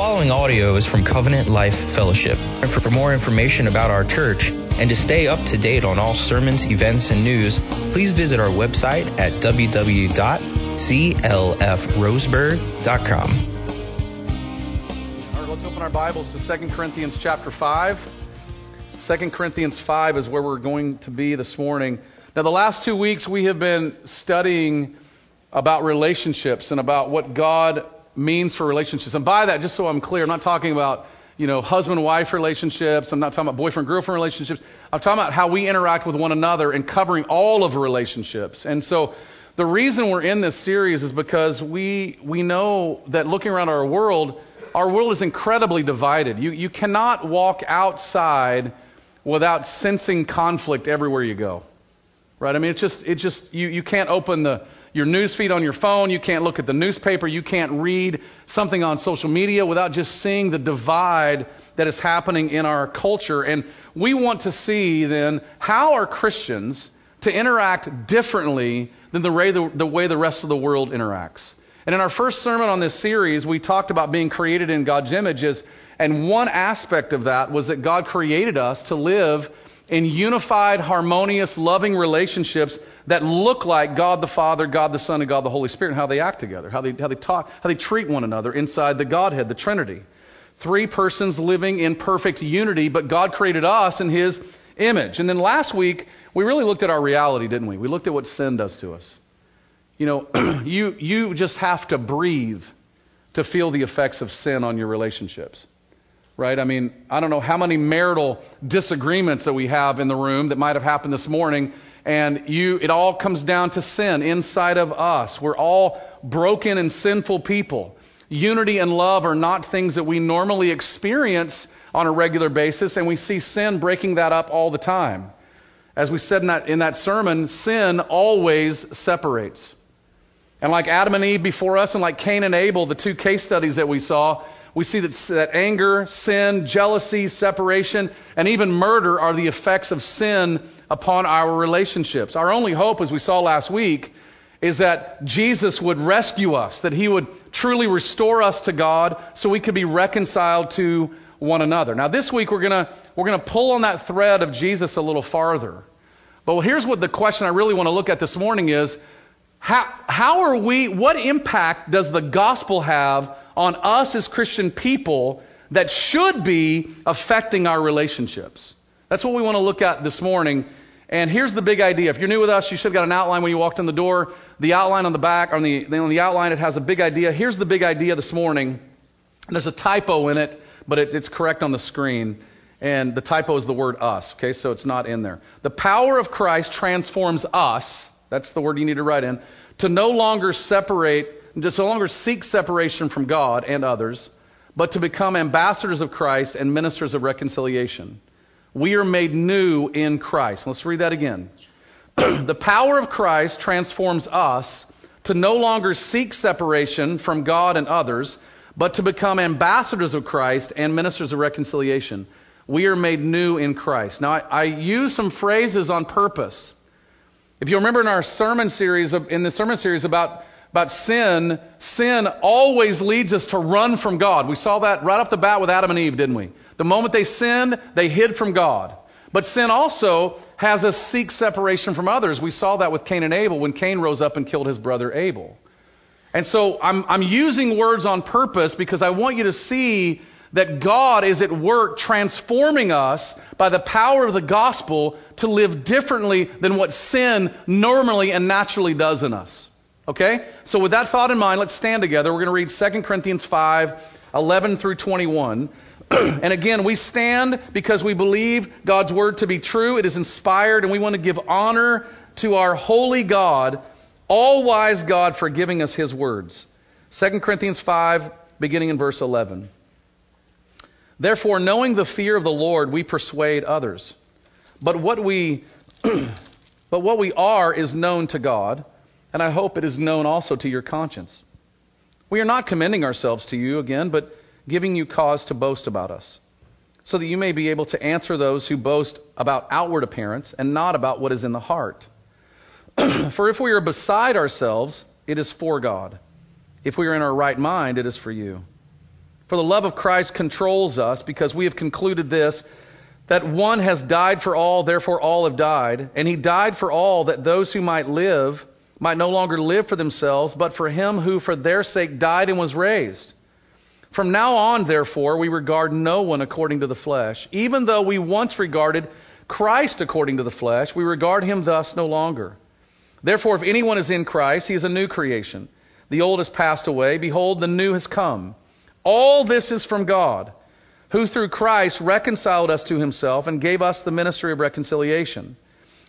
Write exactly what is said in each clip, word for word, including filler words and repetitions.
following audio is from Covenant Life Fellowship. For more information about our church and to stay up to date on all sermons, events, and news, please visit our website at w w w dot c l f roseburg dot com. All right, let's open our Bibles to Second Corinthians chapter five. Second Corinthians five is where we're going to be this morning. Now, the last two weeks we have been studying about relationships and about what God means for relationships. And by that, just so I'm clear, I'm not talking about, you know, husband-wife relationships. I'm not talking about boyfriend-girlfriend relationships. I'm talking about how we interact with one another and covering all of relationships. And so the reason we're in this series is because we we know that looking around our world, our world is incredibly divided. You you cannot walk outside without sensing conflict everywhere you go. Right? I mean, it's just, it just, you, you can't open the, your newsfeed on your phone, you can't look at the newspaper, you can't read something on social media without just seeing the divide that is happening in our culture. And we want to see then, how are Christians to interact differently than the way the, the way the rest of the world interacts? And in our first sermon on this series, we talked about being created in God's images, and one aspect of that was that God created us to live in unified, harmonious, loving relationships that look like God the Father, God the Son, and God the Holy Spirit, and how they act together, how they how they talk, how they treat one another inside the Godhead, the Trinity. Three persons living in perfect unity, but God created us in His image. And then last week, we really looked at our reality, didn't we? We looked at what sin does to us. You know, you you just have to breathe to feel the effects of sin on your relationships. Right? I mean, I don't know how many marital disagreements that we have in the room that might have happened this morning, and you it all comes down to sin inside of us. We're all broken and sinful people. Unity and love are not things that we normally experience on a regular basis, and we see sin breaking that up all the time. As we said in that in that sermon, sin always separates. And like Adam and Eve before us, and like Cain and Abel, the two case studies that we saw, we see that, that anger, sin, jealousy, separation, and even murder are the effects of sin upon our relationships. Our only hope, as we saw last week, is that Jesus would rescue us, that He would truly restore us to God so we could be reconciled to one another. Now this week we're going to we're going to pull on that thread of Jesus a little farther. But here's what the question I really want to look at this morning is, how how are we, what impact does the gospel have on us as Christian people that should be affecting our relationships? That's what we want to look at this morning. And here's the big idea. If you're new with us, you should have got an outline when you walked in the door. The outline on the back, on the, on the outline, it has a big idea. Here's the big idea this morning. There's a typo in it, but it, it's correct on the screen. And the typo is the word us, okay? So it's not in there. The power of Christ transforms us, that's the word you need to write in, to no longer separate to no longer seek separation from God and others, but to become ambassadors of Christ and ministers of reconciliation. We are made new in Christ. Let's read that again. The power of Christ transforms us to no longer seek separation from God and others, but to become ambassadors of Christ and ministers of reconciliation. We are made new in Christ. Now, I, I use some phrases on purpose. If you remember in our sermon series, in the sermon series about But sin, sin always leads us to run from God. We saw that right off the bat with Adam and Eve, didn't we? The moment they sinned, they hid from God. But sin also has us seek separation from others. We saw that with Cain and Abel when Cain rose up and killed his brother Abel. And so I'm, I'm using words on purpose because I want you to see that God is at work transforming us by the power of the gospel to live differently than what sin normally and naturally does in us. Okay? So with that thought in mind, let's stand together. We're going to read Second Corinthians five, eleven through twenty-one. And again, we stand because we believe God's word to be true. It is inspired, and we want to give honor to our holy God, all-wise God, for giving us His words. Second Corinthians five, beginning in verse eleven. Therefore, knowing the fear of the Lord, we persuade others. But what we, but what we are is known to God, and I hope it is known also to your conscience. We are not commending ourselves to you again, but giving you cause to boast about us, so that you may be able to answer those who boast about outward appearance and not about what is in the heart. For if we are beside ourselves, it is for God. If we are in our right mind, it is for you. For the love of Christ controls us, because we have concluded this, that one has died for all, therefore all have died. And he died for all, that those who might live might no longer live for themselves, but for him who for their sake died and was raised. From now on, therefore, we regard no one according to the flesh. Even though we once regarded Christ according to the flesh, we regard him thus no longer. Therefore, if anyone is in Christ, he is a new creation. The old has passed away. Behold, the new has come. All this is from God, who through Christ reconciled us to himself and gave us the ministry of reconciliation.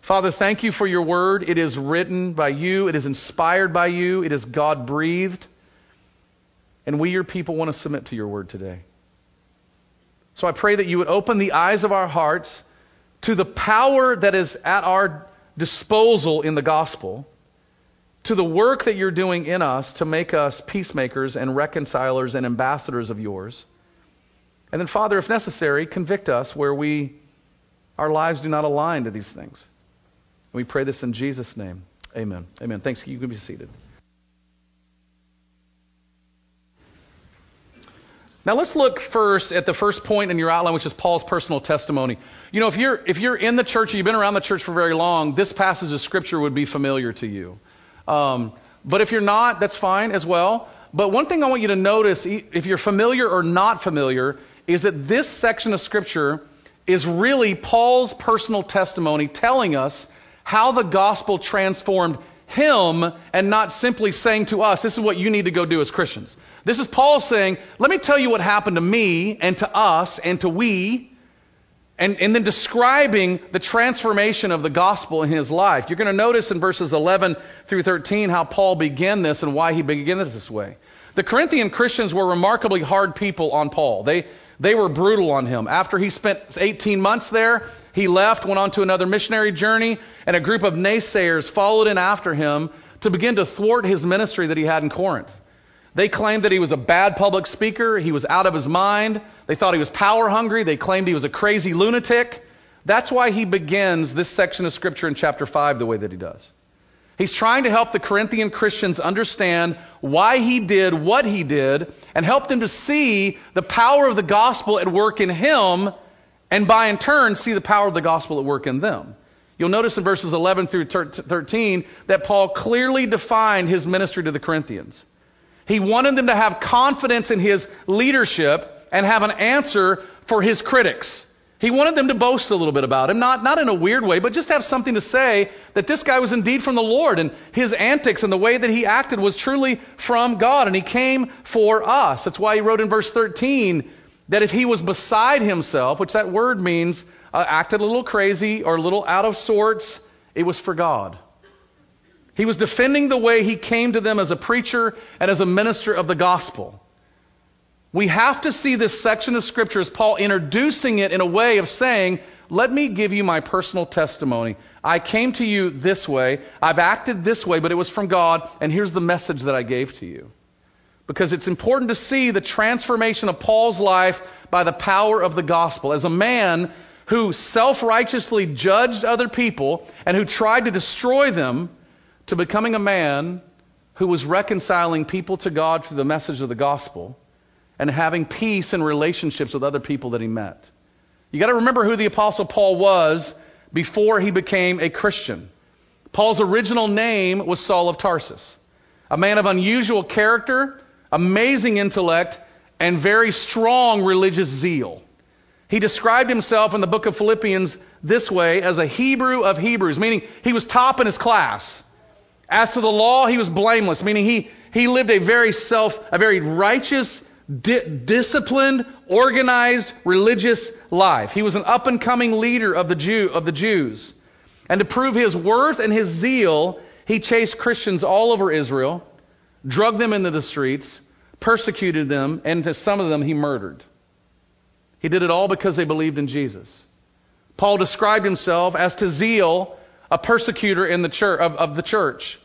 Father, thank you for your word. It is written by you. It is inspired by you. It is God-breathed. And we, your people, want to submit to your word today. So I pray that you would open the eyes of our hearts to the power that is at our disposal in the gospel, to the work that you're doing in us to make us peacemakers and reconcilers and ambassadors of yours. And then, Father, if necessary, convict us where we, our lives do not align to these things. And we pray this in Jesus' name. Amen. Amen. Thanks. You can be seated. Now let's look first at the first point in your outline, which is Paul's personal testimony. You know, if you're if you're in the church or you've been around the church for very long, this passage of Scripture would be familiar to you. Um, but if you're not, that's fine as well. But one thing I want you to notice, if you're familiar or not familiar, is that this section of Scripture is really Paul's personal testimony telling us how the gospel transformed him, and not simply saying to us, this is what you need to go do as Christians. This is Paul saying, let me tell you what happened to me and to us and to we, and, and then describing the transformation of the gospel in his life. You're going to notice in verses eleven through thirteen how Paul began this and why he began it this way. The Corinthian Christians were remarkably hard people on Paul. They They were brutal on him. After he spent eighteen months there, he left, went on to another missionary journey, and a group of naysayers followed in after him to begin to thwart his ministry that he had in Corinth. They claimed that he was a bad public speaker. He was out of his mind. They thought he was power hungry. They claimed he was a crazy lunatic. That's why he begins this section of Scripture in chapter five the way that he does. He's trying to help the Corinthian Christians understand why he did what he did and help them to see the power of the gospel at work in him and by in turn see the power of the gospel at work in them. You'll notice in verses eleven through thirteen that Paul clearly defined his ministry to the Corinthians. He wanted them to have confidence in his leadership and have an answer for his critics. He wanted them to boast a little bit about him, not, not in a weird way, but just have something to say that this guy was indeed from the Lord, and his antics and the way that he acted was truly from God, and he came for us. That's why he wrote in verse thirteen that if he was beside himself, which that word means uh, acted a little crazy or a little out of sorts, it was for God. He was defending the way he came to them as a preacher and as a minister of the gospel. We have to see this section of Scripture as Paul introducing it in a way of saying, let me give you my personal testimony. I came to you this way. I've acted this way, but it was from God, and here's the message that I gave to you. Because it's important to see the transformation of Paul's life by the power of the gospel. As a man who self-righteously judged other people and who tried to destroy them, to becoming a man who was reconciling people to God through the message of the gospel, and having peace in relationships with other people that he met. You got to remember who the Apostle Paul was before he became a Christian. Paul's original name was Saul of Tarsus, a man of unusual character, amazing intellect, and very strong religious zeal. He described himself in the book of Philippians this way, as a Hebrew of Hebrews, meaning he was top in his class. As to the law, he was blameless, meaning he, he lived a very self, a very righteous life. Di- disciplined, organized, religious life. He was an up-and-coming leader of the Jew of the Jews. And to prove his worth and his zeal, he chased Christians all over Israel, drugged them into the streets, persecuted them, and to some of them he murdered. He did it all because they believed in Jesus. Paul described himself as to zeal, a persecutor in the church, of, of the church.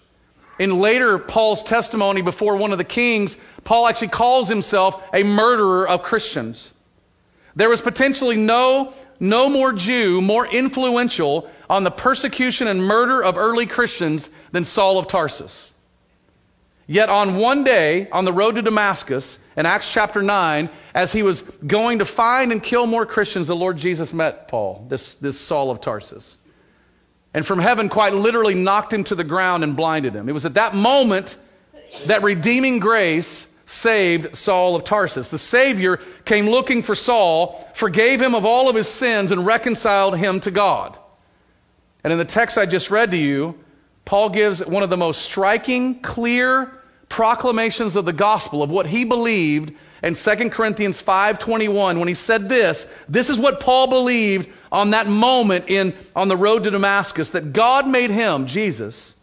In later Paul's testimony before one of the kings, Paul actually calls himself a murderer of Christians. There was potentially no, no more Jew more influential on the persecution and murder of early Christians than Saul of Tarsus. Yet on one day, on the road to Damascus, in Acts chapter nine, as he was going to find and kill more Christians, the Lord Jesus met Paul, this, this Saul of Tarsus. And from heaven quite literally knocked him to the ground and blinded him. It was at that moment that redeeming grace saved Saul of Tarsus. The Savior came looking for Saul, forgave him of all of his sins, and reconciled him to God. And in the text I just read to you, Paul gives one of the most striking, clear proclamations of the gospel, of what he believed in Second Corinthians five twenty-one, when he said this. This is what Paul believed on that moment in on the road to Damascus, that God made him, Jesus,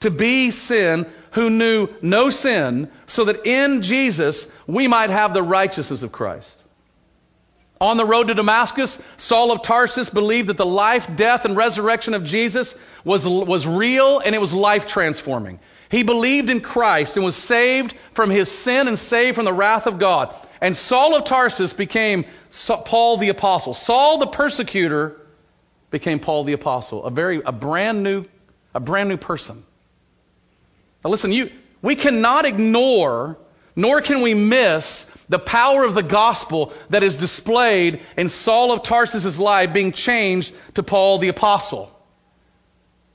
to be sin who knew no sin, so that in Jesus we might have the righteousness of Christ. On the road to Damascus, Saul of Tarsus believed that the life, death, and resurrection of Jesus was, was real, and it was life-transforming. He believed in Christ and was saved from his sin and saved from the wrath of God. And Saul of Tarsus became Paul the Apostle. Saul the persecutor became Paul the Apostle, a very a brand new a brand new person. Now listen, you we cannot ignore, nor can we miss, the power of the gospel that is displayed in Saul of Tarsus' life being changed to Paul the Apostle.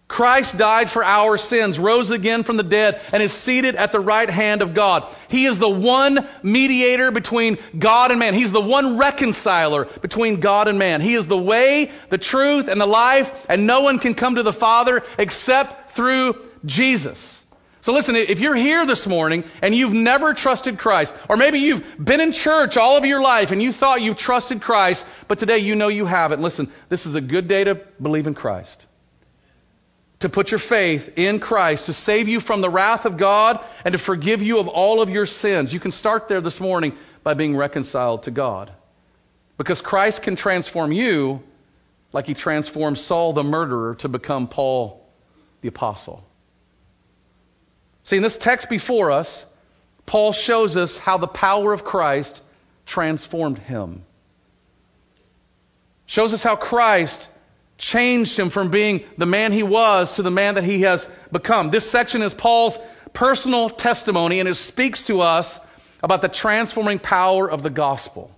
Christ died for our sins, rose again from the dead, and is seated at the right hand of God. He is the one mediator between God and man. He's the one reconciler between God and man. He is the way, the truth, and the life, and no one can come to the Father except through Jesus. So listen, if you're here this morning and you've never trusted Christ, or maybe you've been in church all of your life and you thought you trusted Christ, but today you know you haven't, listen, this is a good day to believe in Christ. To put your faith in Christ, to save you from the wrath of God, and to forgive you of all of your sins. You can start there this morning by being reconciled to God. Because Christ can transform you like he transformed Saul the murderer to become Paul the Apostle. See, in this text before us, Paul shows us how the power of Christ transformed him. Shows us how Christ changed him from being the man he was to the man that he has become. This section is Paul's personal testimony, and it speaks to us about the transforming power of the gospel.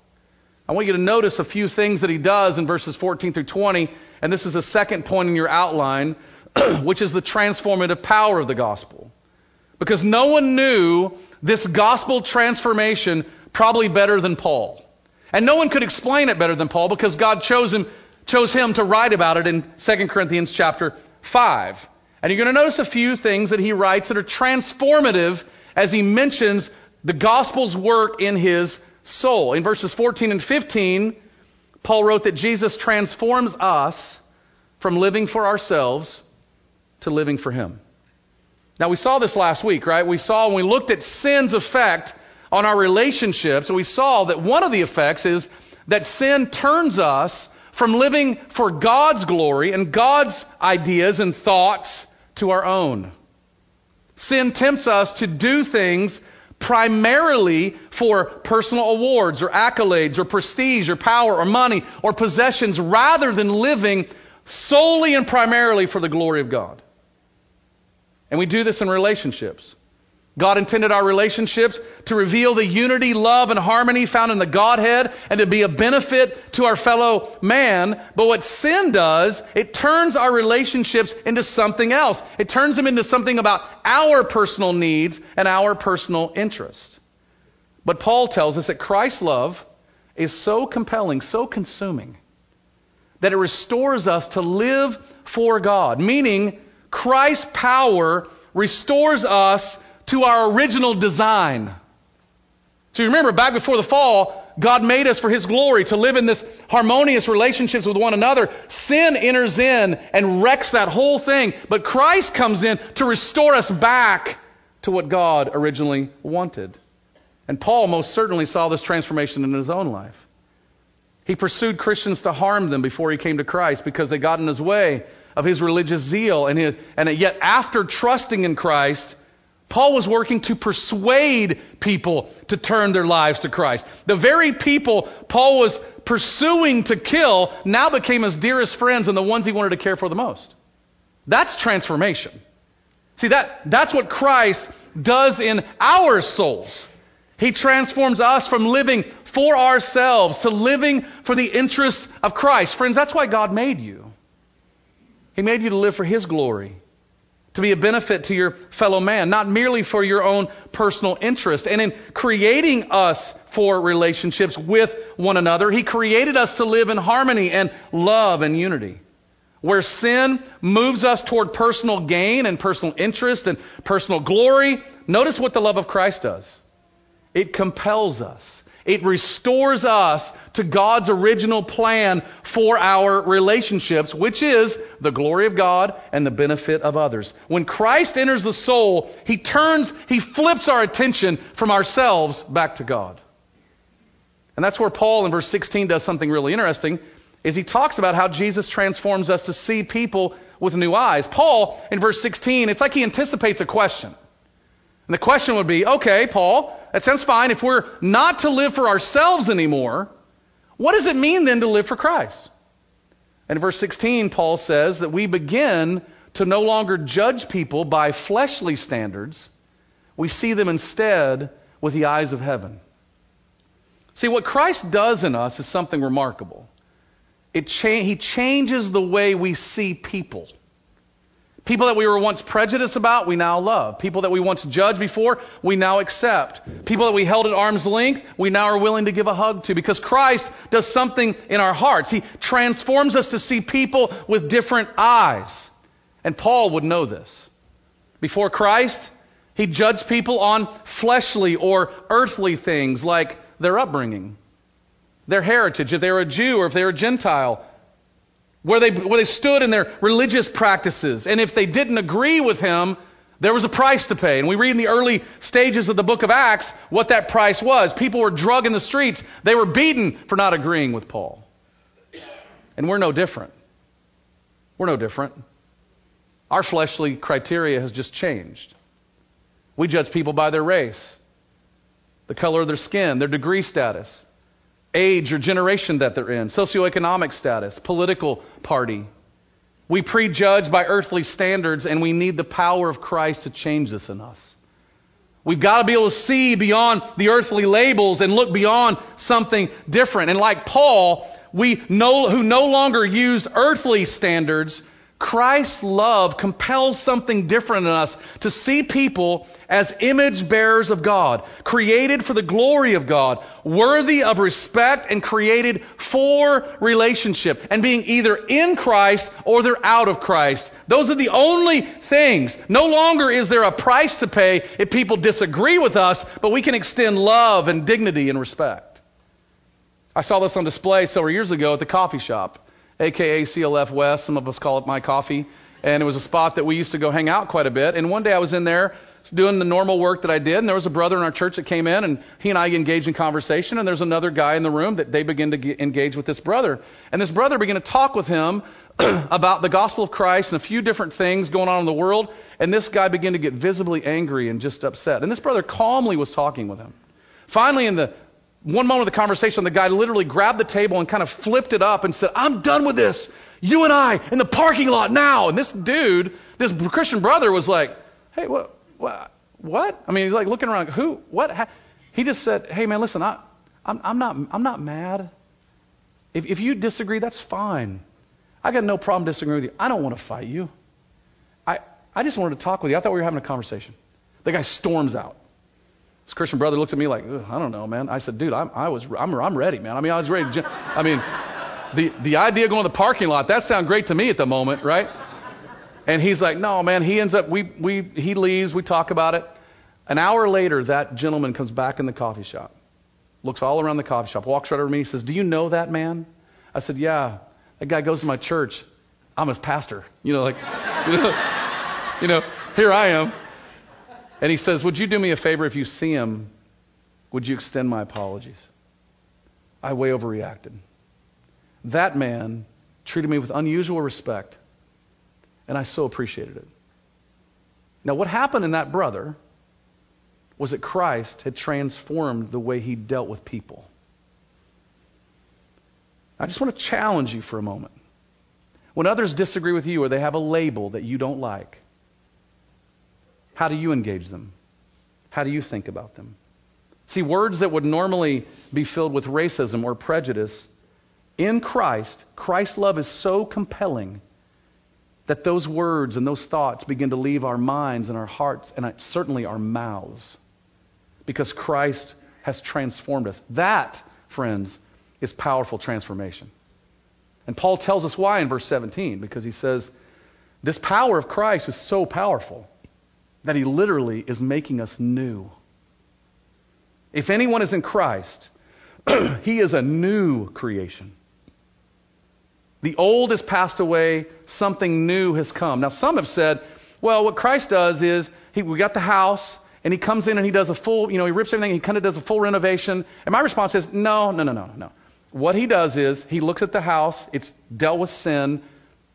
I want you to notice a few things that he does in verses fourteen through twenty, and this is a second point in your outline, which is the transformative power of the gospel. Because no one knew this gospel transformation probably better than Paul. And no one could explain it better than Paul, because God chose him chose him to write about it in Second Corinthians chapter five. And you're going to notice a few things that he writes that are transformative as he mentions the gospel's work in his soul. In verses fourteen and fifteen, Paul wrote that Jesus transforms us from living for ourselves to living for him. Now, we saw this last week, right? We saw when we looked at sin's effect on our relationships, and we saw that one of the effects is that sin turns us from living for God's glory and God's ideas and thoughts to our own. Sin tempts us to do things primarily for personal awards or accolades or prestige or power or money or possessions, rather than living solely and primarily for the glory of God. And we do this in relationships. God intended our relationships to reveal the unity, love, and harmony found in the Godhead and to be a benefit to our fellow man. But what sin does, it turns our relationships into something else. It turns them into something about our personal needs and our personal interests. But Paul tells us that Christ's love is so compelling, so consuming, that it restores us to live for God. Meaning, Christ's power restores us to our original design. So you remember, back before the fall, God made us for his glory, to live in this harmonious relationships with one another. Sin enters in and wrecks that whole thing, but Christ comes in to restore us back to what God originally wanted. And Paul most certainly saw this transformation in his own life. He pursued Christians to harm them before he came to Christ because they got in his way of his religious zeal. And, his, and yet after trusting in Christ, Paul was working to persuade people to turn their lives to Christ. The very people Paul was pursuing to kill now became his dearest friends and the ones he wanted to care for the most. That's transformation. See, that, that's what Christ does in our souls. He transforms us from living for ourselves to living for the interest of Christ. Friends, that's why God made you. He made you to live for His glory, to be a benefit to your fellow man, not merely for your own personal interest. And in creating us for relationships with one another, He created us to live in harmony and love and unity. Where sin moves us toward personal gain and personal interest and personal glory, notice what the love of Christ does. It compels us. It restores us to God's original plan for our relationships, which is the glory of God and the benefit of others. When Christ enters the soul, he turns, he flips our attention from ourselves back to God. And that's where Paul in verse sixteen does something really interesting, is he talks about how Jesus transforms us to see people with new eyes. Paul, in verse sixteen, it's like he anticipates a question. And the question would be, okay, Paul, that sounds fine. If we're not to live for ourselves anymore, what does it mean then to live for Christ? And in verse sixteen, Paul says that we begin to no longer judge people by fleshly standards. We see them instead with the eyes of heaven. See, what Christ does in us is something remarkable. It cha- he changes the way we see people. People that we were once prejudiced about, we now love. People that we once judged before, we now accept. People that we held at arm's length, we now are willing to give a hug to, because Christ does something in our hearts. He transforms us to see people with different eyes. And Paul would know this. Before Christ, he judged people on fleshly or earthly things like their upbringing, their heritage, if they were a Jew or if they were a Gentile, where they, where they stood in their religious practices. And if they didn't agree with him, there was a price to pay. And we read in the early stages of the book of Acts what that price was. People were drug in the streets. They were beaten for not agreeing with Paul. And we're no different. We're no different. Our fleshly criteria has just changed. We judge people by their race, the color of their skin, their degree status, age or generation that they're in, socioeconomic status, political party. We prejudge by earthly standards, and we need the power of Christ to change this in us. We've got to be able to see beyond the earthly labels and look beyond something different. And like Paul, we no, who no longer use earthly standards, Christ's love compels something different in us to see people as image bearers of God, created for the glory of God, worthy of respect and created for relationship, and being either in Christ or they're out of Christ. Those are the only things. No longer is there a price to pay if people disagree with us, but we can extend love and dignity and respect. I saw this on display several years ago at the coffee shop, A K A C L F West. Some of us call it My Coffee. And it was a spot that we used to go hang out quite a bit. And one day I was in there doing the normal work that I did, and there was a brother in our church that came in, and he and I engaged in conversation, and there's another guy in the room that they begin to get, engage with this brother. And this brother began to talk with him about the gospel of Christ and a few different things going on in the world, and this guy began to get visibly angry and just upset. And this brother calmly was talking with him. Finally, in the one moment of the conversation, the guy literally grabbed the table and kind of flipped it up and said, "I'm done with this. You and I in the parking lot now." And this dude, this Christian brother, was like, "Hey, what? What? what? I mean, he's like looking around. Who? What? How?" He just said, "Hey, man, listen. I, I'm, I'm not. I'm not mad. If, if you disagree, that's fine. I got no problem disagreeing with you. I don't want to fight you. I, I just wanted to talk with you. I thought we were having a conversation." The guy storms out. This Christian brother looks at me like, "I don't know, man." I said, "Dude, I'm, I was, I'm, I'm ready, man. I mean, I was ready. To, I mean, the, the idea of going to the parking lot, that sounds great to me at the moment, right?" And he's like, "No, man." He ends up, we, we, he leaves. We talk about it. An hour later, that gentleman comes back in the coffee shop, looks all around the coffee shop, walks right over to me. He says, "Do you know that man?" I said, "Yeah. That guy goes to my church. I'm his pastor. You know, like, you know, you know, here I am." And he says, "Would you do me a favor if you see him, would you extend my apologies? I way overreacted. That man treated me with unusual respect, and I so appreciated it. Now, what happened in that brother was that Christ had transformed the way he dealt with people. I just want to challenge you for a moment. When others disagree with you or they have a label that you don't like, how do you engage them? How do you think about them? See, words that would normally be filled with racism or prejudice, in Christ, Christ's love is so compelling that those words and those thoughts begin to leave our minds and our hearts and certainly our mouths, because Christ has transformed us. That, friends, is powerful transformation. And Paul tells us why in verse seventeen, because he says this power of Christ is so powerful that he literally is making us new. If anyone is in Christ, he is a new creation. The old has passed away, something new has come. Now, some have said, well, what Christ does is, he, we got the house, and he comes in and he does a full, you know, he rips everything, and he kind of does a full renovation. And my response is, no, no, no, no, no. What he does is, he looks at the house, it's dealt with sin,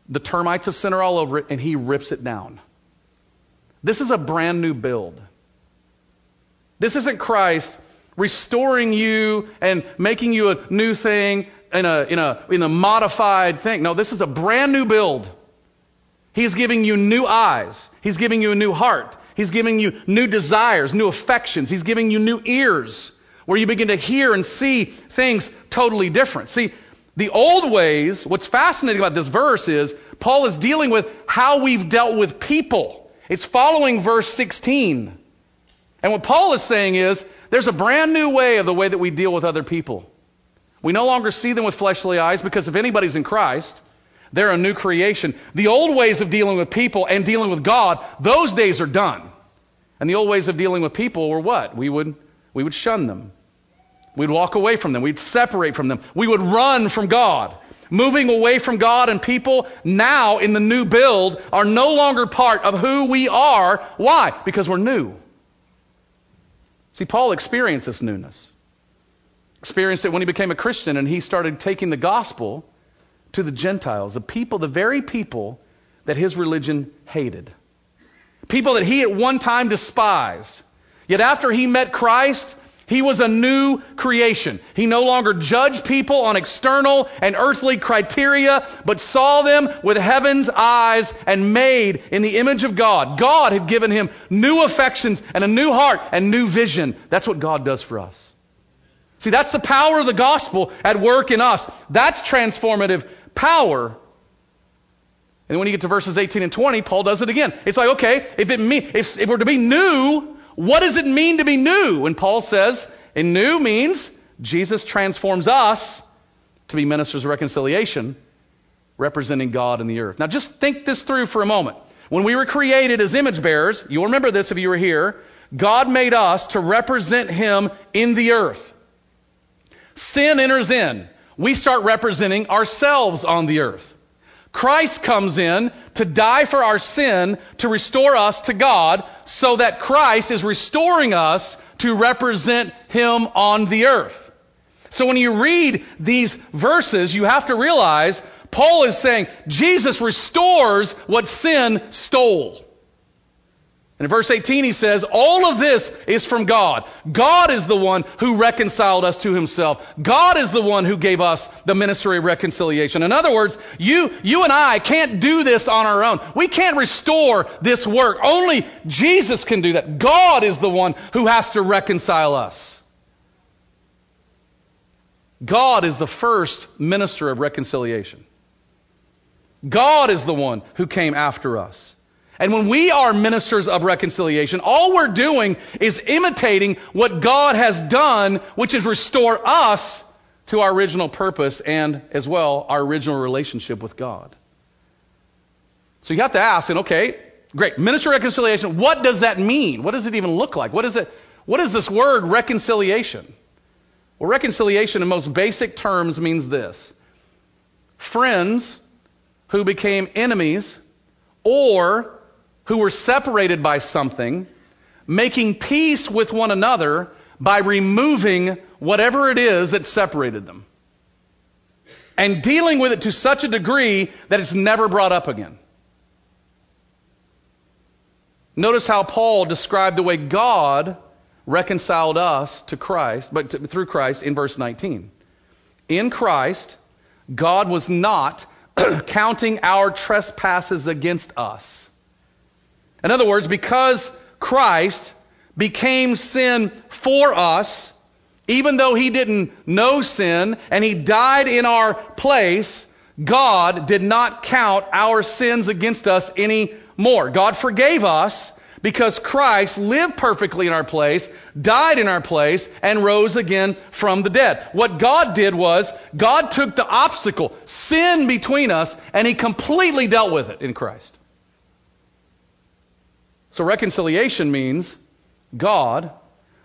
the termites of sin are all over it, and he rips it down. This is a brand new build. This isn't Christ restoring you and making you a new thing in a in a in a modified thing. No, this is a brand new build. He's giving you new eyes. He's giving you a new heart. He's giving you new desires, new affections. He's giving you new ears where you begin to hear and see things totally different. See, the old ways, what's fascinating about this verse is Paul is dealing with how we've dealt with people. It's following verse sixteen. And what Paul is saying is there's a brand new way of the way that we deal with other people. We no longer see them with fleshly eyes, because if anybody's in Christ, they're a new creation. The old ways of dealing with people and dealing with God, those days are done. And the old ways of dealing with people were what? We would, we would shun them. We'd walk away from them. We'd separate from them. We would run from God. Moving away from God and people now in the new build are no longer part of who we are. Why? Because we're new. See, Paul experienced this newness. Experienced it when he became a Christian and he started taking the gospel to the Gentiles, the people, the very people that his religion hated. People that he at one time despised. Yet after he met Christ, he was a new creation. He no longer judged people on external and earthly criteria, but saw them with heaven's eyes and made in the image of God. God had given him new affections and a new heart and new vision. That's what God does for us. See, that's the power of the gospel at work in us. That's transformative power. And when you get to verses eighteen and twenty, Paul does it again. It's like, okay, if it mean, if, if we're to be new, what does it mean to be new? And Paul says, and new means Jesus transforms us to be ministers of reconciliation, representing God in the earth. Now just think this through for a moment. When we were created as image bearers, you'll remember this if you were here, God made us to represent him in the earth. Sin enters in. We start representing ourselves on the earth. Christ comes in to die for our sin, to restore us to God, so that Christ is restoring us to represent him on the earth. So when you read these verses, you have to realize Paul is saying Jesus restores what sin stole. And in verse eighteen he says, all of this is from God. God is the one who reconciled us to himself. God is the one who gave us the ministry of reconciliation. In other words, you, you and I can't do this on our own. We can't restore this work. Only Jesus can do that. God is the one who has to reconcile us. God is the first minister of reconciliation. God is the one who came after us. And when we are ministers of reconciliation, all we're doing is imitating what God has done, which is restore us to our original purpose and, as well, our original relationship with God. So you have to ask, and okay, great, minister of reconciliation, what does that mean? What does it even look like? What is it? What is this word reconciliation? Well, reconciliation in most basic terms means this. Friends who became enemies or who were separated by something, making peace with one another by removing whatever it is that separated them and dealing with it to such a degree that it's never brought up again. Notice how Paul described the way God reconciled us to Christ, but to, through Christ in verse nineteen. In Christ, God was not counting our trespasses against us. In other words, because Christ became sin for us, even though he didn't know sin and he died in our place, God did not count our sins against us anymore. God forgave us because Christ lived perfectly in our place, died in our place, and rose again from the dead. What God did was, God took the obstacle, sin between us, and he completely dealt with it in Christ. So reconciliation means God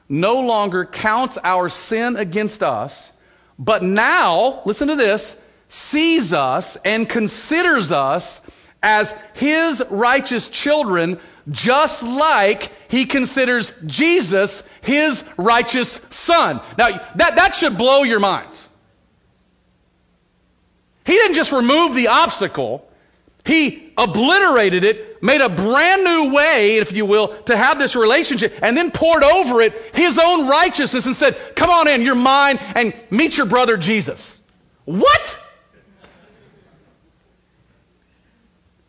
no longer counts our sin against us, but now, listen to this, sees us and considers us as his righteous children, just like he considers Jesus his righteous son. Now, that, that should blow your minds. He didn't just remove the obstacle. He obliterated it, made a brand new way, if you will, to have this relationship, and then poured over it his own righteousness and said, come on in, you're mine, and meet your brother Jesus. What?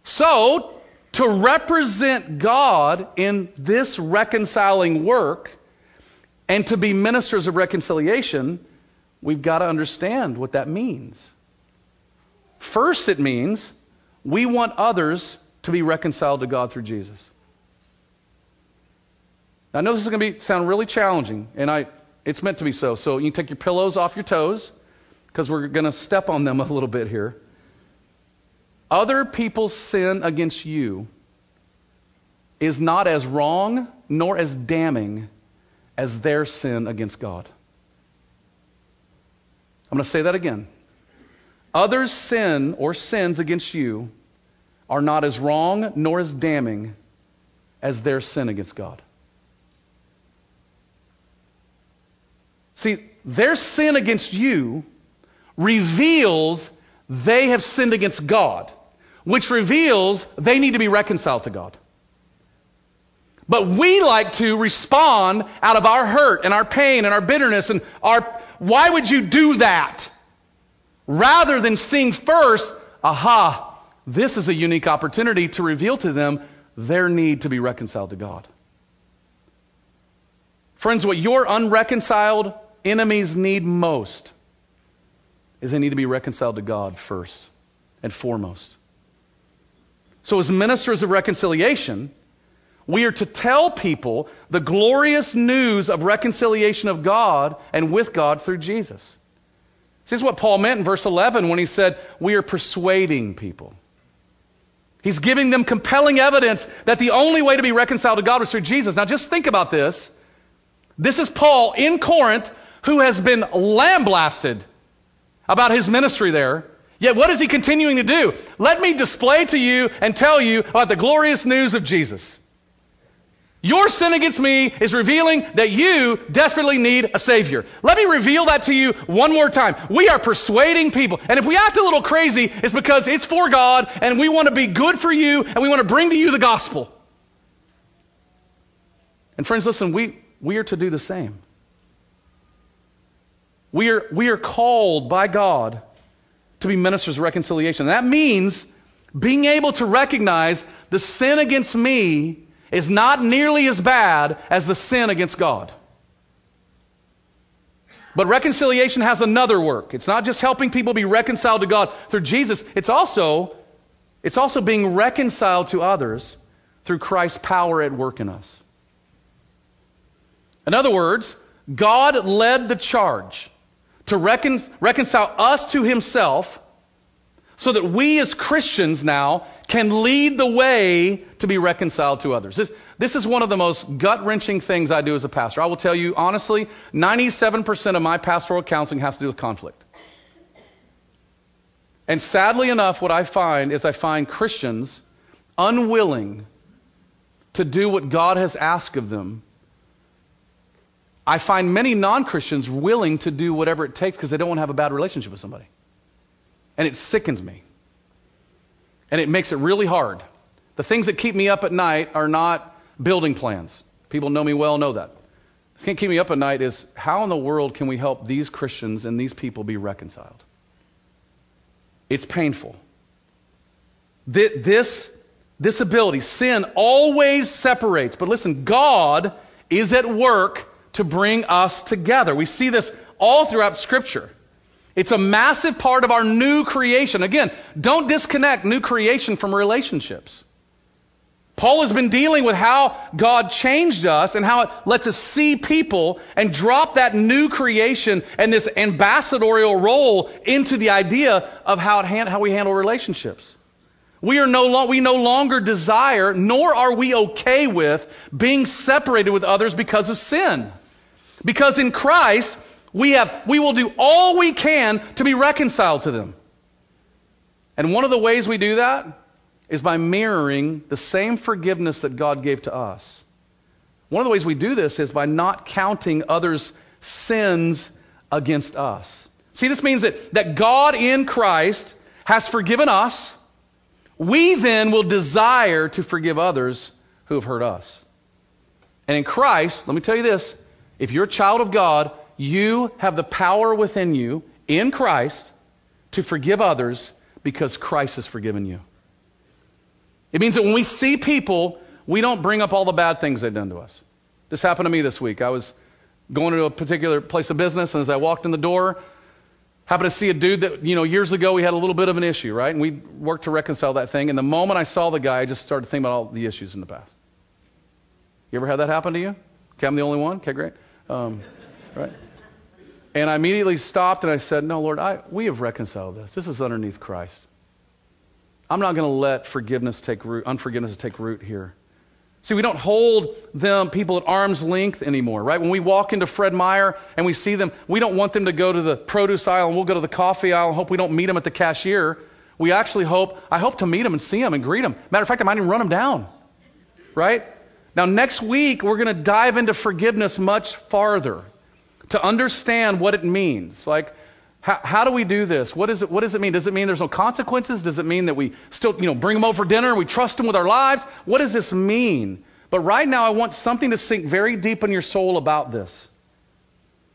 So, to represent God in this reconciling work and to be ministers of reconciliation, we've got to understand what that means. First, it means we want others to be reconciled to God through Jesus. Now, I know this is going to be, sound really challenging, and I it's meant to be so. So you can take your pillows off your toes, because we're going to step on them a little bit here. Other people's sin against you is not as wrong nor as damning as their sin against God. I'm going to say that again. Others' sin or sins against you are not as wrong nor as damning as their sin against God. See, their sin against you reveals they have sinned against God, which reveals they need to be reconciled to God. But we like to respond out of our hurt and our pain and our bitterness and our, why would you do that? Rather than seeing first, aha, this is a unique opportunity to reveal to them their need to be reconciled to God. Friends, what your unreconciled enemies need most is they need to be reconciled to God first and foremost. So as ministers of reconciliation, we are to tell people the glorious news of reconciliation of God and with God through Jesus. This is what Paul meant in verse eleven when he said, we are persuading people. He's giving them compelling evidence that the only way to be reconciled to God was through Jesus. Now just think about this. This is Paul in Corinth who has been lambasted about his ministry there. Yet what is he continuing to do? Let me display to you and tell you about the glorious news of Jesus. Your sin against me is revealing that you desperately need a Savior. Let me reveal that to you one more time. We are persuading people. And if we act a little crazy, it's because it's for God, and we want to be good for you, and we want to bring to you the gospel. And friends, listen, we, we are to do the same. We are, we are called by God to be ministers of reconciliation. That means being able to recognize the sin against me is not nearly as bad as the sin against God. But reconciliation has another work. It's not just helping people be reconciled to God through Jesus. It's also, it's also being reconciled to others through Christ's power at work in us. In other words, God led the charge to recon, reconcile us to himself so that we as Christians now can lead the way to be reconciled to others. This, this is one of the most gut-wrenching things I do as a pastor. I will tell you, honestly, ninety-seven percent of my pastoral counseling has to do with conflict. And sadly enough, what I find is I find Christians unwilling to do what God has asked of them I find many non-Christians willing to do whatever it takes because they don't want to have a bad relationship with somebody. And it sickens me. And it makes it really hard. The things that keep me up at night are not building plans. People know me well, know that. The thing that keeps me up at night is, how in the world can we help these Christians and these people be reconciled? It's painful. This, this ability, sin always separates. But listen, God is at work to bring us together. We see this all throughout Scripture. It's a massive part of our new creation. Again, don't disconnect new creation from relationships. Paul has been dealing with how God changed us and how it lets us see people and drop that new creation and this ambassadorial role into the idea of how, it hand, how we handle relationships. We are no lo- we no longer desire, nor are we okay with, being separated with others because of sin. Because in Christ, we have we will do all we can to be reconciled to them. And one of the ways we do that is by mirroring the same forgiveness that God gave to us. One of the ways we do this is by not counting others' sins against us. See, this means that, that God in Christ has forgiven us. We then will desire to forgive others who have hurt us. And in Christ, let me tell you this, if you're a child of God, you have the power within you, in Christ, to forgive others because Christ has forgiven you. It means that when we see people, we don't bring up all the bad things they've done to us. This happened to me this week. I was going to a particular place of business, and as I walked in the door, happened to see a dude that, you know, years ago we had a little bit of an issue, right? And we worked to reconcile that thing. And the moment I saw the guy, I just started thinking about all the issues in the past. You ever had that happen to you? Okay, I'm the only one? Okay, great. Um, right? And I immediately stopped and I said, no, Lord, I, we have reconciled this. This is underneath Christ. I'm not going to let forgiveness take root, unforgiveness take root here. See, we don't hold them people at arm's length anymore, right? When we walk into Fred Meyer and we see them, we don't want them to go to the produce aisle and we'll go to the coffee aisle and hope we don't meet them at the cashier. We actually hope, I hope to meet them and see them and greet them. Matter of fact, I might even run them down, right? Now, next week, we're going to dive into forgiveness much farther to understand what it means. Like, how, how do we do this? What, is it, what does it mean? Does it mean there's no consequences? Does it mean that we still, you know, bring them over for dinner and we trust them with our lives? What does this mean? But right now, I want something to sink very deep in your soul about this.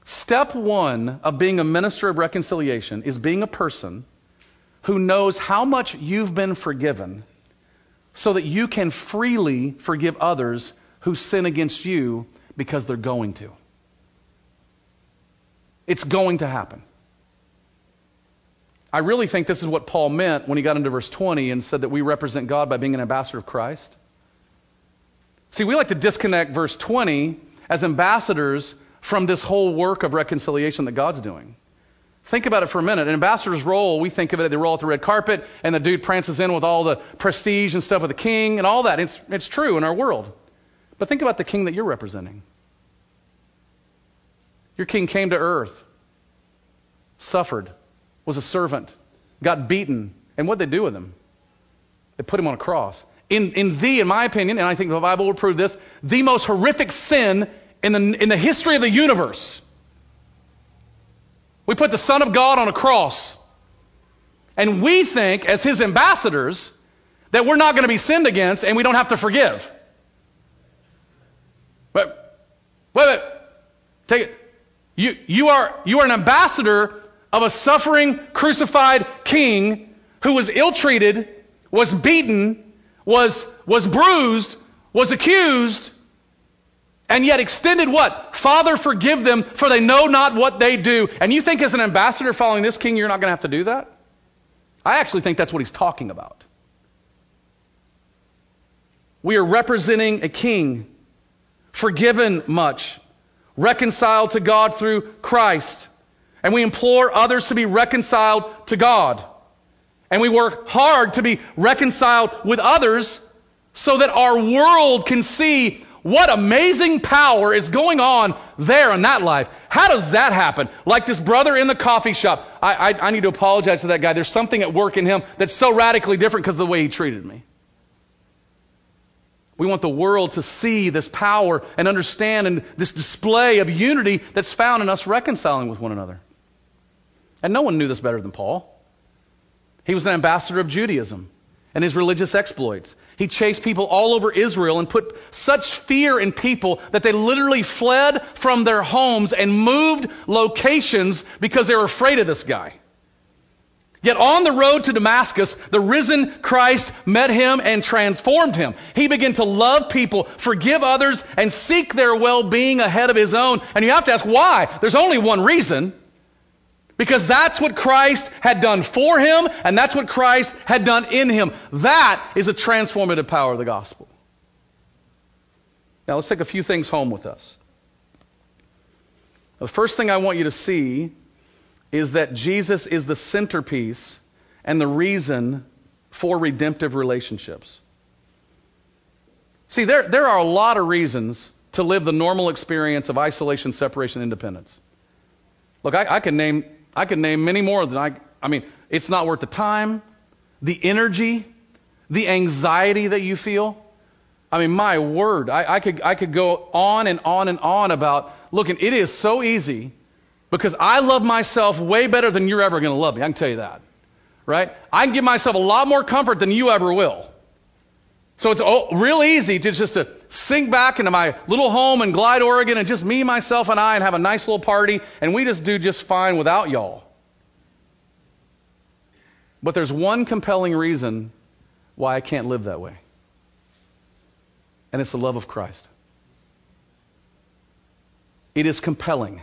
Step one of being a minister of reconciliation is being a person who knows how much you've been forgiven so that you can freely forgive others who sin against you because they're going to. It's going to happen. I really think this is what Paul meant when he got into verse twenty and said that we represent God by being an ambassador of Christ. See, we like to disconnect verse twenty as ambassadors from this whole work of reconciliation that God's doing. Think about it for a minute. An ambassador's role, we think of it, they roll out the red carpet and the dude prances in with all the prestige and stuff with the king and all that. It's, it's true in our world. But think about the king that you're representing. Your king came to earth, suffered, was a servant, got beaten, and what did they do with him? They put him on a cross. In in the, in my opinion, and I think the Bible will prove this, the most horrific sin in the in the history of the universe. We put the Son of God on a cross, and we think, as His ambassadors, that we're not going to be sinned against, and we don't have to forgive. But wait a minute, take it. You you are you are an ambassador of a suffering, crucified king who was ill-treated, was beaten, was, was bruised, was accused, and yet extended what? Father, forgive them, for they know not what they do. And you think as an ambassador following this king, you're not going to have to do that? I actually think that's what he's talking about. We are representing a king, forgiven much, reconciled to God through Christ, and we implore others to be reconciled to God. And we work hard to be reconciled with others so that our world can see what amazing power is going on there in that life. How does that happen? Like this brother in the coffee shop. I, I, I need to apologize to that guy. There's something at work in him that's so radically different because of the way he treated me. We want the world to see this power and understand and this display of unity that's found in us reconciling with one another. And no one knew this better than Paul. He was an ambassador of Judaism and his religious exploits. He chased people all over Israel and put such fear in people that they literally fled from their homes and moved locations because they were afraid of this guy. Yet on the road to Damascus, the risen Christ met him and transformed him. He began to love people, forgive others, and seek their well-being ahead of his own. And you have to ask why. There's only one reason. Because that's what Christ had done for him, and that's what Christ had done in him. That is a transformative power of the gospel. Now let's take a few things home with us. The first thing I want you to see is that Jesus is the centerpiece and the reason for redemptive relationships. See, there, there are a lot of reasons to live the normal experience of isolation, separation, independence. Look, I, I can name... I could name many more than I, I mean, it's not worth the time, the energy, the anxiety that you feel. I mean, my word, I, I could I could go on and on and on about, look, and it is so easy because I love myself way better than you're ever going to love me. I can tell you that, right? I can give myself a lot more comfort than you ever will. So it's oh, real easy to just to sink back into my little home in Glide, Oregon, and just me, myself, and I, and have a nice little party, and we just do just fine without y'all. But there's one compelling reason why I can't live that way, and it's the love of Christ. It is compelling.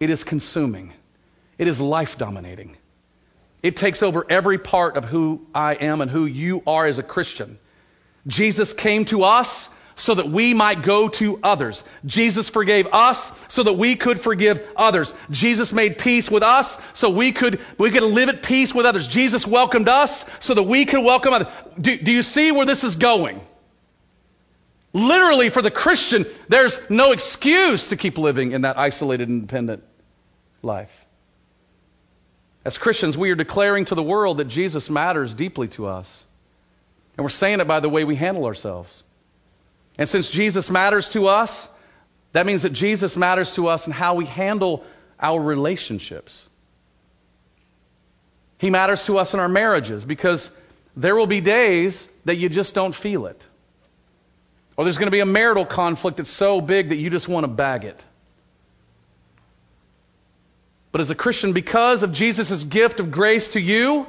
It is consuming. It is life-dominating. It takes over every part of who I am and who you are as a Christian. Jesus came to us so that we might go to others. Jesus forgave us so that we could forgive others. Jesus made peace with us so we could we could live at peace with others. Jesus welcomed us so that we could welcome others. Do, do you see where this is going? Literally, for the Christian, there's no excuse to keep living in that isolated, independent life. As Christians, we are declaring to the world that Jesus matters deeply to us. And we're saying it by the way we handle ourselves. And since Jesus matters to us, that means that Jesus matters to us in how we handle our relationships. He matters to us in our marriages because there will be days that you just don't feel it. Or there's going to be a marital conflict that's so big that you just want to bag it. But as a Christian, because of Jesus' gift of grace to you,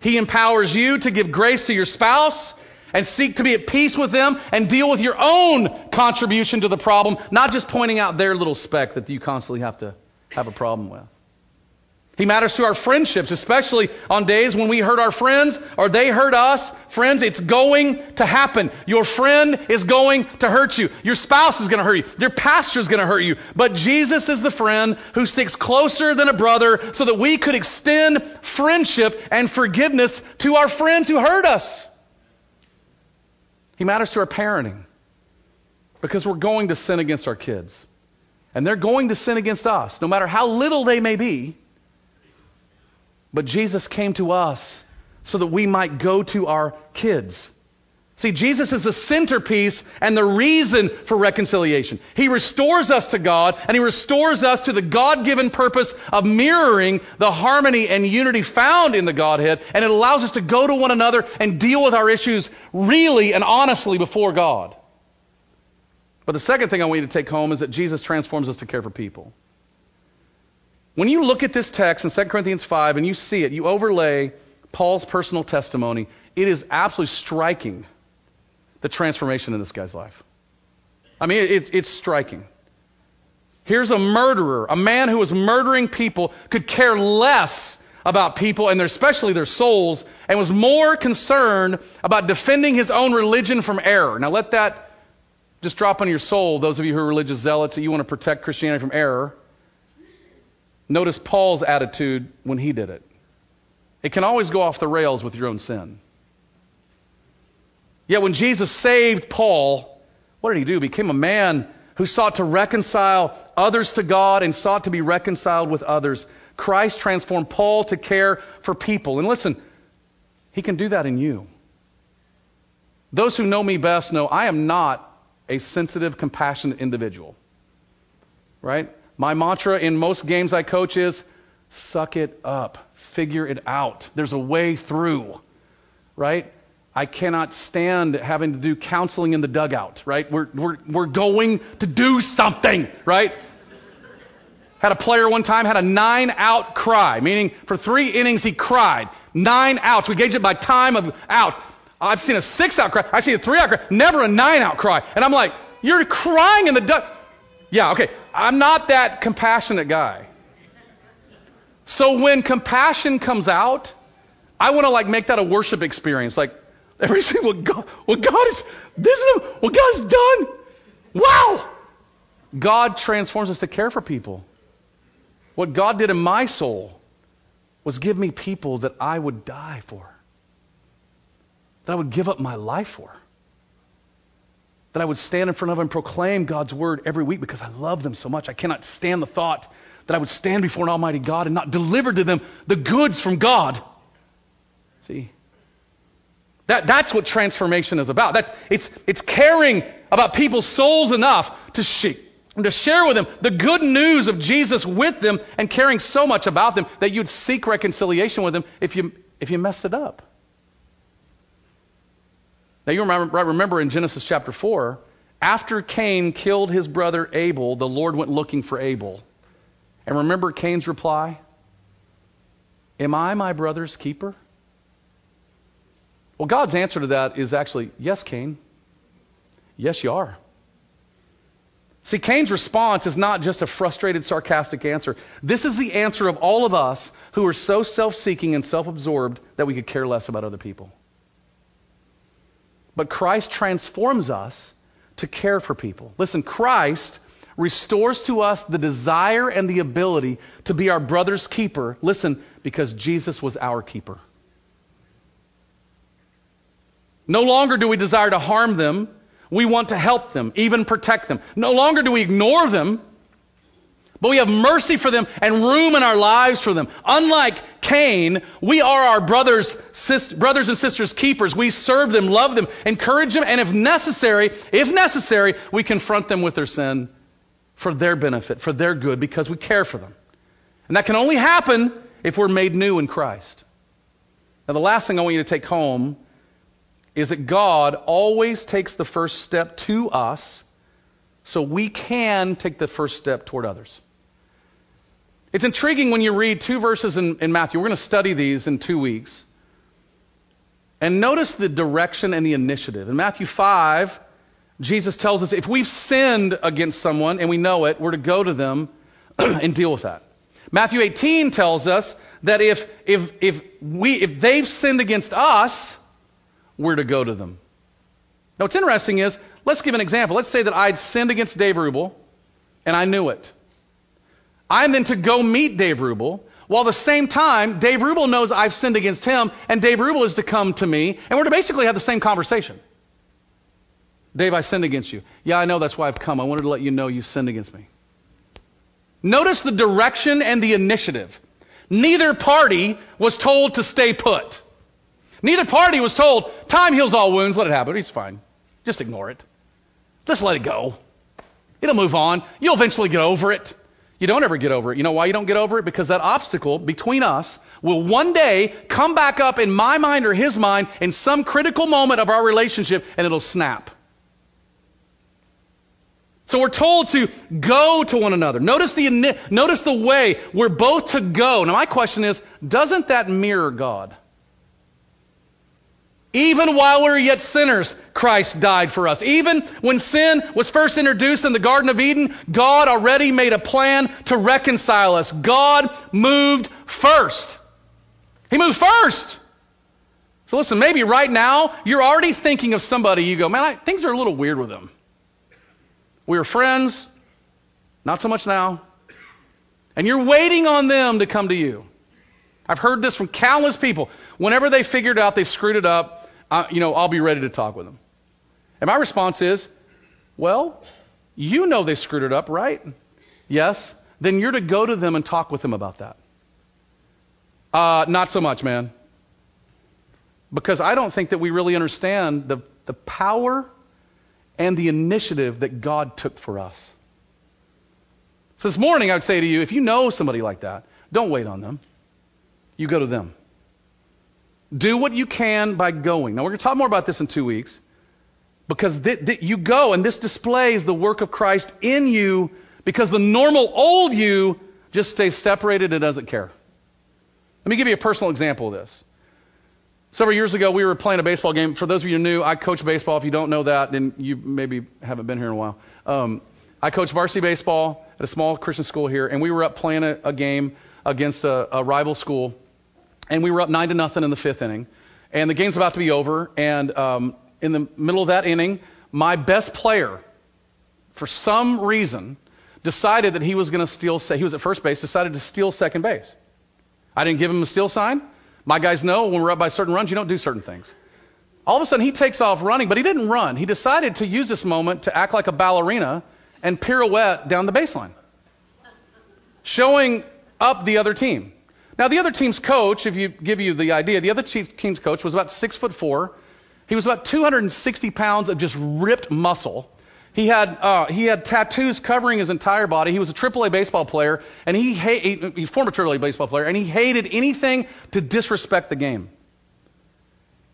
He empowers you to give grace to your spouse and seek to be at peace with them and deal with your own contribution to the problem, not just pointing out their little speck that you constantly have to have a problem with. He matters to our friendships, especially on days when we hurt our friends or they hurt us. Friends, it's going to happen. Your friend is going to hurt you. Your spouse is going to hurt you. Your pastor is going to hurt you. But Jesus is the friend who sticks closer than a brother so that we could extend friendship and forgiveness to our friends who hurt us. He matters to our parenting because we're going to sin against our kids. And they're going to sin against us, no matter how little they may be. But Jesus came to us so that we might go to our kids. See, Jesus is the centerpiece and the reason for reconciliation. He restores us to God, and He restores us to the God-given purpose of mirroring the harmony and unity found in the Godhead, and it allows us to go to one another and deal with our issues really and honestly before God. But the second thing I want you to take home is that Jesus transforms us to care for people. When you look at this text in Second Corinthians five and you see it, you overlay Paul's personal testimony, it is absolutely striking, the transformation in this guy's life. I mean, it, it's striking. Here's a murderer, a man who was murdering people, could care less about people and their, especially their souls, and was more concerned about defending his own religion from error. Now let that just drop on your soul, those of you who are religious zealots, that you want to protect Christianity from error. Notice Paul's attitude when he did it. It can always go off the rails with your own sin. Yet when Jesus saved Paul, what did he do? He became a man who sought to reconcile others to God and sought to be reconciled with others. Christ transformed Paul to care for people. And listen, He can do that in you. Those who know me best know I am not a sensitive, compassionate individual. Right? My mantra in most games I coach is, suck it up. Figure it out. There's a way through. Right? I cannot stand having to do counseling in the dugout. Right? We're, we're, we're going to do something. Right? Had a player one time, had a nine-out cry, meaning for three innings he cried. Nine outs. We gauge it by time of out. I've seen a six-out cry. I've seen a three-out cry. Never a nine-out cry. And I'm like, you're crying in the duck. Yeah, okay. I'm not that compassionate guy. So when compassion comes out, I want to like make that a worship experience. Like, everything what God, what God is, this is what God has done. Wow! God transforms us to care for people. What God did in my soul was give me people that I would die for, that I would give up my life for, that I would stand in front of and proclaim God's word every week because I love them so much. I cannot stand the thought that I would stand before an almighty God and not deliver to them the goods from God. See? That, that's what transformation is about. That's, it's, it's caring about people's souls enough to shake. And to share with them the good news of Jesus with them and caring so much about them that you'd seek reconciliation with them if you if you messed it up. Now you remember, remember in Genesis chapter four, after Cain killed his brother Abel, the Lord went looking for Abel. And remember Cain's reply? Am I my brother's keeper? Well, God's answer to that is actually, yes, Cain. Yes, you are. See, Cain's response is not just a frustrated, sarcastic answer. This is the answer of all of us who are so self-seeking and self-absorbed that we could care less about other people. But Christ transforms us to care for people. Listen, Christ restores to us the desire and the ability to be our brother's keeper. Listen, because Jesus was our keeper. No longer do we desire to harm them. We want to help them, even protect them. No longer do we ignore them, but we have mercy for them and room in our lives for them. Unlike Cain, we are our brothers, sisters, brothers and sisters keepers. We serve them, love them, encourage them, and if necessary, if necessary, we confront them with their sin for their benefit, for their good, because we care for them. And that can only happen if we're made new in Christ. Now, the last thing I want you to take home is that God always takes the first step to us so we can take the first step toward others. It's intriguing when you read two verses in, in Matthew. We're going to study these in two weeks. And notice the direction and the initiative. In Matthew five, Jesus tells us if we've sinned against someone and we know it, we're to go to them and deal with that. Matthew eighteen tells us that if if if we if they've sinned against us, we're to go to them. Now, what's interesting is, let's give an example. Let's say that I'd sinned against Dave Rubel, and I knew it. I'm then to go meet Dave Rubel, while at the same time, Dave Rubel knows I've sinned against him, and Dave Rubel is to come to me, and we're to basically have the same conversation. Dave, I sinned against you. Yeah, I know, that's why I've come. I wanted to let you know you sinned against me. Notice the direction and the initiative. Neither party was told to stay put. Neither party was told, time heals all wounds, let it happen. It's fine. Just ignore it. Just let it go. It'll move on. You'll eventually get over it. You don't ever get over it. You know why you don't get over it? Because that obstacle between us will one day come back up in my mind or his mind in some critical moment of our relationship, and it'll snap. So we're told to go to one another. Notice the, notice the way we're both to go. Now my question is, doesn't that mirror God? Even while we were yet sinners, Christ died for us. Even when sin was first introduced in the Garden of Eden, God already made a plan to reconcile us. God moved first. He moved first. So listen, maybe right now, you're already thinking of somebody. You go, man, I, things are a little weird with them. We were friends, not so much now. And you're waiting on them to come to you. I've heard this from countless people. Whenever they figured out they screwed it up, I, you know, I'll be ready to talk with them. And my response is, well, you know they screwed it up, right? Yes. Then you're to go to them and talk with them about that. Uh, not so much, man. Because I don't think that we really understand the, the power and the initiative that God took for us. So this morning I would say to you, if you know somebody like that, don't wait on them. You go to them. Do what you can by going. Now we're going to talk more about this in two weeks. Because th- th- you go, and this displays the work of Christ in you, because the normal old you just stays separated and doesn't care. Let me give you a personal example of this. Several years ago, we were playing a baseball game. For those of you who are new, I coach baseball. If you don't know that, then you maybe haven't been here in a while. Um, I coach varsity baseball at a small Christian school here, and we were up playing a, a game against a, a rival school, and we were up nine to nothing in the fifth inning, and the game's about to be over, and um, in the middle of that inning, my best player, for some reason, decided that he was going to steal. Se- he was at first base, decided to steal second base. I didn't give him a steal sign. My guys know when we're up by certain runs, you don't do certain things. All of a sudden, he takes off running, but he didn't run. He decided to use this moment to act like a ballerina and pirouette down the baseline, showing up the other team. Now, the other team's coach, if you give you the idea, the other team's coach was about six foot four. He was about two hundred sixty pounds of just ripped muscle. He had uh, he had tattoos covering his entire body. He was a triple A baseball player, and he ha- he former triple A baseball player, and he hated anything to disrespect the game.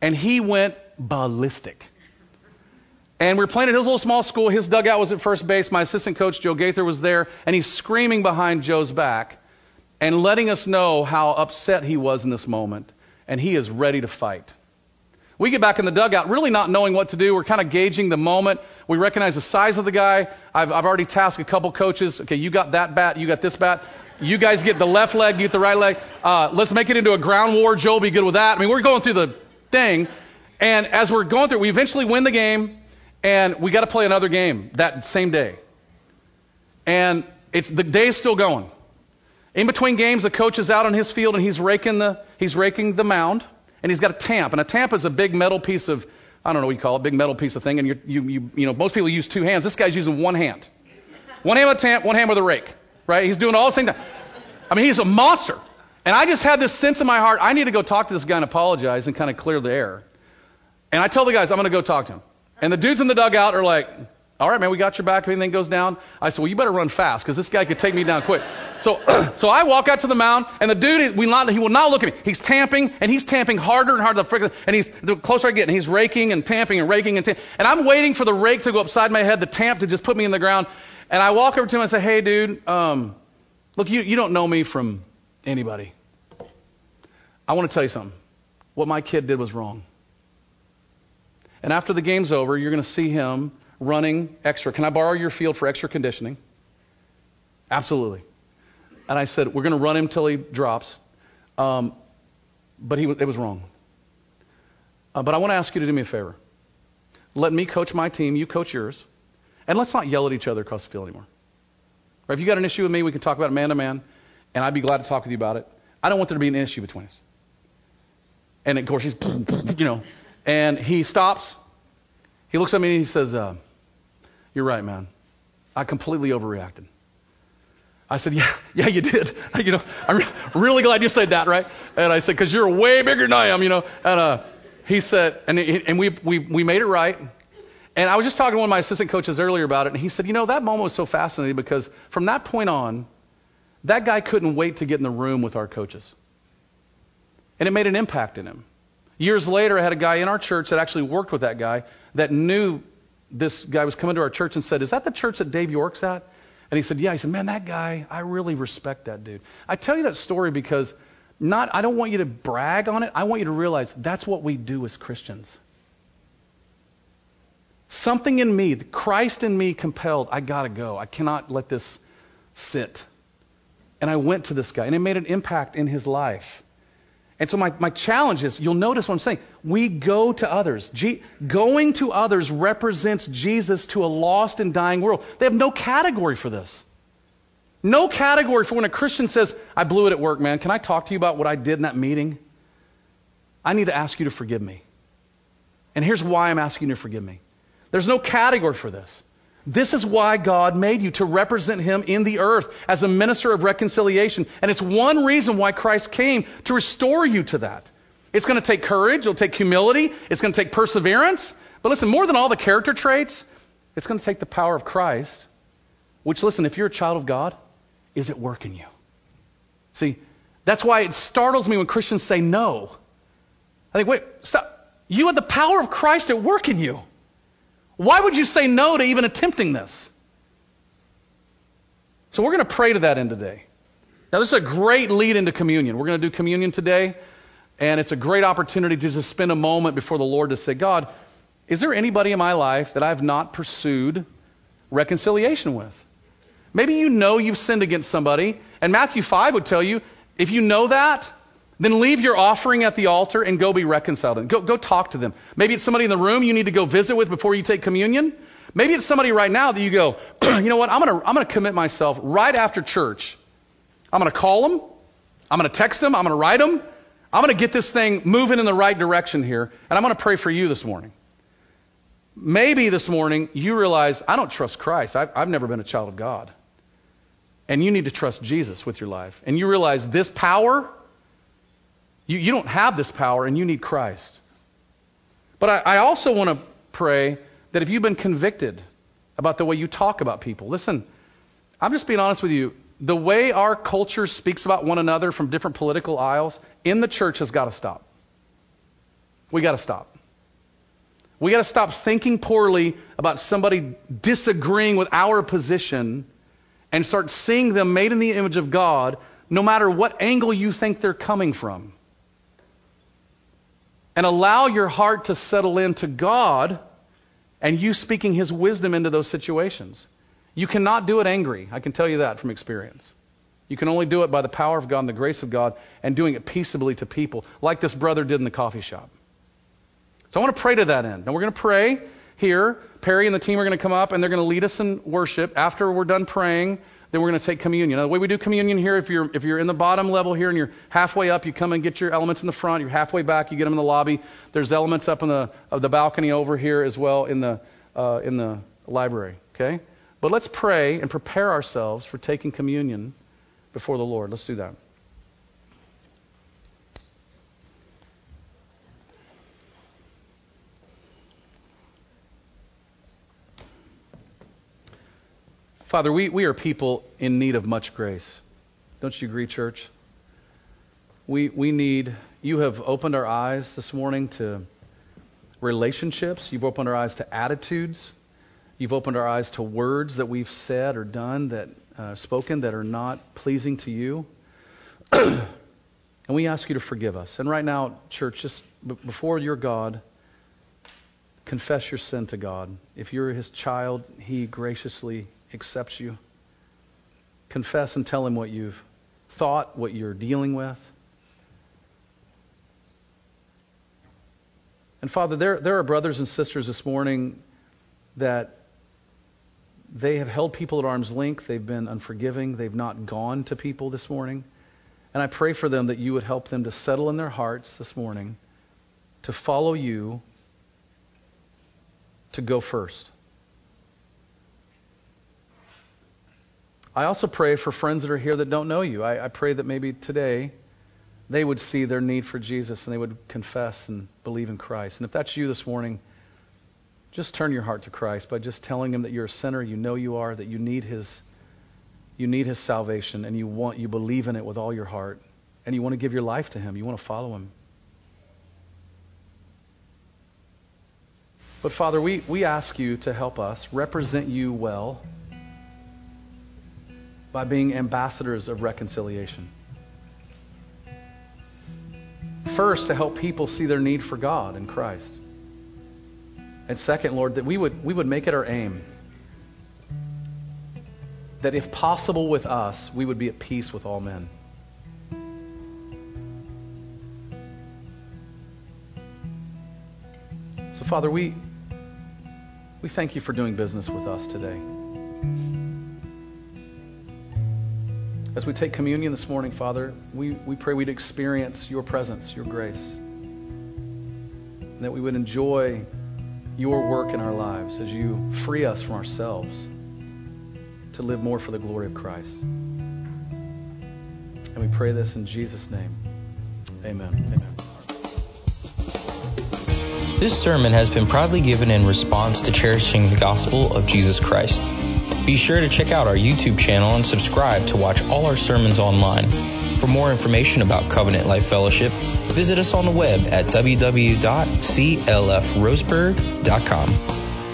And he went ballistic. And we were playing at his little small school. His dugout was at first base. My assistant coach, Joe Gaither, was there, and he's screaming behind Joe's back and letting us know how upset he was in this moment, and he is ready to fight. We get back in the dugout, really not knowing what to do. We're kind of gauging the moment. We recognize the size of the guy. I've, I've already tasked a couple coaches. Okay, you got that bat. You got this bat. You guys get the left leg. You get the right leg. Uh, let's make it into a ground war. Joe will be good with that. I mean, we're going through the thing. And as we're going through, we eventually win the game. And we got to play another game that same day. And it's the day is still going. In between games, the coach is out on his field, and he's raking the he's raking the mound. And he's got a tamp, and a tamp is a big metal piece of, I don't know what you call it, big metal piece of thing, and you you you, you know, most people use two hands. This guy's using one hand. One hand with a tamp, one hand with a rake, right? He's doing all the same time. I mean, he's a monster. And I just had this sense in my heart, I need to go talk to this guy and apologize and kind of clear the air. And I tell the guys, I'm going to go talk to him. And the dudes in the dugout are like, all right, man, we got your back if anything goes down. I said, well, you better run fast because this guy could take me down quick. So so I walk out to the mound, and the dude, we not, he will not look at me. He's tamping, and he's tamping harder and harder. The frick, and he's, the closer I get, and he's raking and tamping and raking. And tam- and I'm waiting for the rake to go upside my head, the tamp to just put me in the ground. And I walk over to him and say, hey, dude, um, look, you, you don't know me from anybody. I want to tell you something. What my kid did was wrong. And after the game's over, you're going to see him running extra. Can I borrow your field for extra conditioning? Absolutely. And I said, we're going to run him till he drops. Um, but he was, it was wrong. Uh, but I want to ask you to do me a favor. Let me coach my team. You coach yours. And let's not yell at each other across the field anymore. Right? If you got an issue with me, we can talk about it man to man. And I'd be glad to talk with you about it. I don't want there to be an issue between us. And of course, he's, you know, and he stops. He looks at me and he says, uh, you're right, man. I completely overreacted. I said, yeah, yeah, you did. You know, I'm really glad you said that, right? And I said, because you're way bigger than I am, you know. And uh, he said, and, it, and we, we we made it right. And I was just talking to one of my assistant coaches earlier about it, and he said, you know, that moment was so fascinating because from that point on, that guy couldn't wait to get in the room with our coaches. And it made an impact in him. Years later, I had a guy in our church that actually worked with that guy that knew this guy was coming to our church and said, is that the church that Dave York's at? And he said, yeah. He said, man, that guy, I really respect that dude. I tell you that story because not, I don't want you to brag on it. I want you to realize that's what we do as Christians. Something in me, the Christ in me compelled, I got to go. I cannot let this sit. And I went to this guy, and it made an impact in his life. And so my, my challenge is, you'll notice what I'm saying. We go to others. G- going to others represents Jesus to a lost and dying world. They have no category for this. No category for when a Christian says, I blew it at work, man. Can I talk to you about what I did in that meeting? I need to ask you to forgive me. And here's why I'm asking you to forgive me. There's no category for this. This is why God made you, to represent him in the earth as a minister of reconciliation. And it's one reason why Christ came, to restore you to that. It's going to take courage. It'll take humility. It's going to take perseverance. But listen, more than all the character traits, it's going to take the power of Christ, which, listen, if you're a child of God, is at work in you. See, that's why it startles me when Christians say no. I think, wait, stop. You had the power of Christ at work in you. Why would you say no to even attempting this? So we're going to pray to that end today. Now, this is a great lead into communion. We're going to do communion today, and it's a great opportunity to just spend a moment before the Lord to say, God, is there anybody in my life that I've not pursued reconciliation with? Maybe you know you've sinned against somebody, and Matthew five would tell you, if you know that, then leave your offering at the altar and go be reconciled. And go, go talk to them. Maybe it's somebody in the room you need to go visit with before you take communion. Maybe it's somebody right now that you go, you know what, I'm going to I'm going to commit myself right after church. I'm going to call them. I'm going to text them. I'm going to write them. I'm going to get this thing moving in the right direction here. And I'm going to pray for you this morning. Maybe this morning you realize, I don't trust Christ. I've, I've never been a child of God. And you need to trust Jesus with your life. And you realize this power... You, you don't have this power, and you need Christ. But I, I also want to pray that if you've been convicted about the way you talk about people, listen, I'm just being honest with you. The way our culture speaks about one another from different political aisles in the church has got to stop. We got to stop. We got to stop thinking poorly about somebody disagreeing with our position and start seeing them made in the image of God, no matter what angle you think they're coming from. And allow your heart to settle into God and you speaking His wisdom into those situations. You cannot do it angry. I can tell you that from experience. You can only do it by the power of God and the grace of God and doing it peaceably to people, like this brother did in the coffee shop. So I want to pray to that end. Now we're going to pray here. Perry and the team are going to come up and they're going to lead us in worship. After we're done praying, then we're going to take communion. Now, the way we do communion here, if you're if you're in the bottom level here and you're halfway up, you come and get your elements in the front. You're halfway back, you get them in the lobby. There's elements up in the of the balcony over here as well in the uh, in the library. Okay, but let's pray and prepare ourselves for taking communion before the Lord. Let's do that. Father, we, we are people in need of much grace. Don't you agree, church? We we need, you have opened our eyes this morning to relationships. You've opened our eyes to attitudes. You've opened our eyes to words that we've said or done, that uh, spoken, that are not pleasing to you. And we ask you to forgive us. And right now, church, just b- before your God, confess your sin to God. If you're His child, He graciously accepts you. Confess and tell Him what you've thought, what you're dealing with. And Father, there there are brothers and sisters this morning that they have held people at arm's length. They've been unforgiving. They've not gone to people this morning. And I pray for them that you would help them to settle in their hearts this morning, to follow you, to go first. I also pray for friends that are here that don't know you. I, I pray that maybe today they would see their need for Jesus and they would confess and believe in Christ. And if that's you this morning, just turn your heart to Christ by just telling Him that you're a sinner, you know you are, that you need His, you need His salvation, and you want, you believe in it with all your heart, and you want to give your life to Him. You want to follow Him. But Father, we, we ask you to help us represent you well, by being ambassadors of reconciliation. First, to help people see their need for God and Christ. And second, Lord, that we would we would make it our aim that if possible with us, we would be at peace with all men. So, Father, we we thank you for doing business with us today. As we take communion this morning, Father, we, we pray we'd experience your presence, your grace, and that we would enjoy your work in our lives as you free us from ourselves to live more for the glory of Christ. And we pray this in Jesus' name. Amen. Amen. This sermon has been proudly given in response to cherishing the gospel of Jesus Christ. Be sure to check out our YouTube channel and subscribe to watch all our sermons online. For more information about Covenant Life Fellowship, visit us on the web at w w w dot c l f roseburg dot com.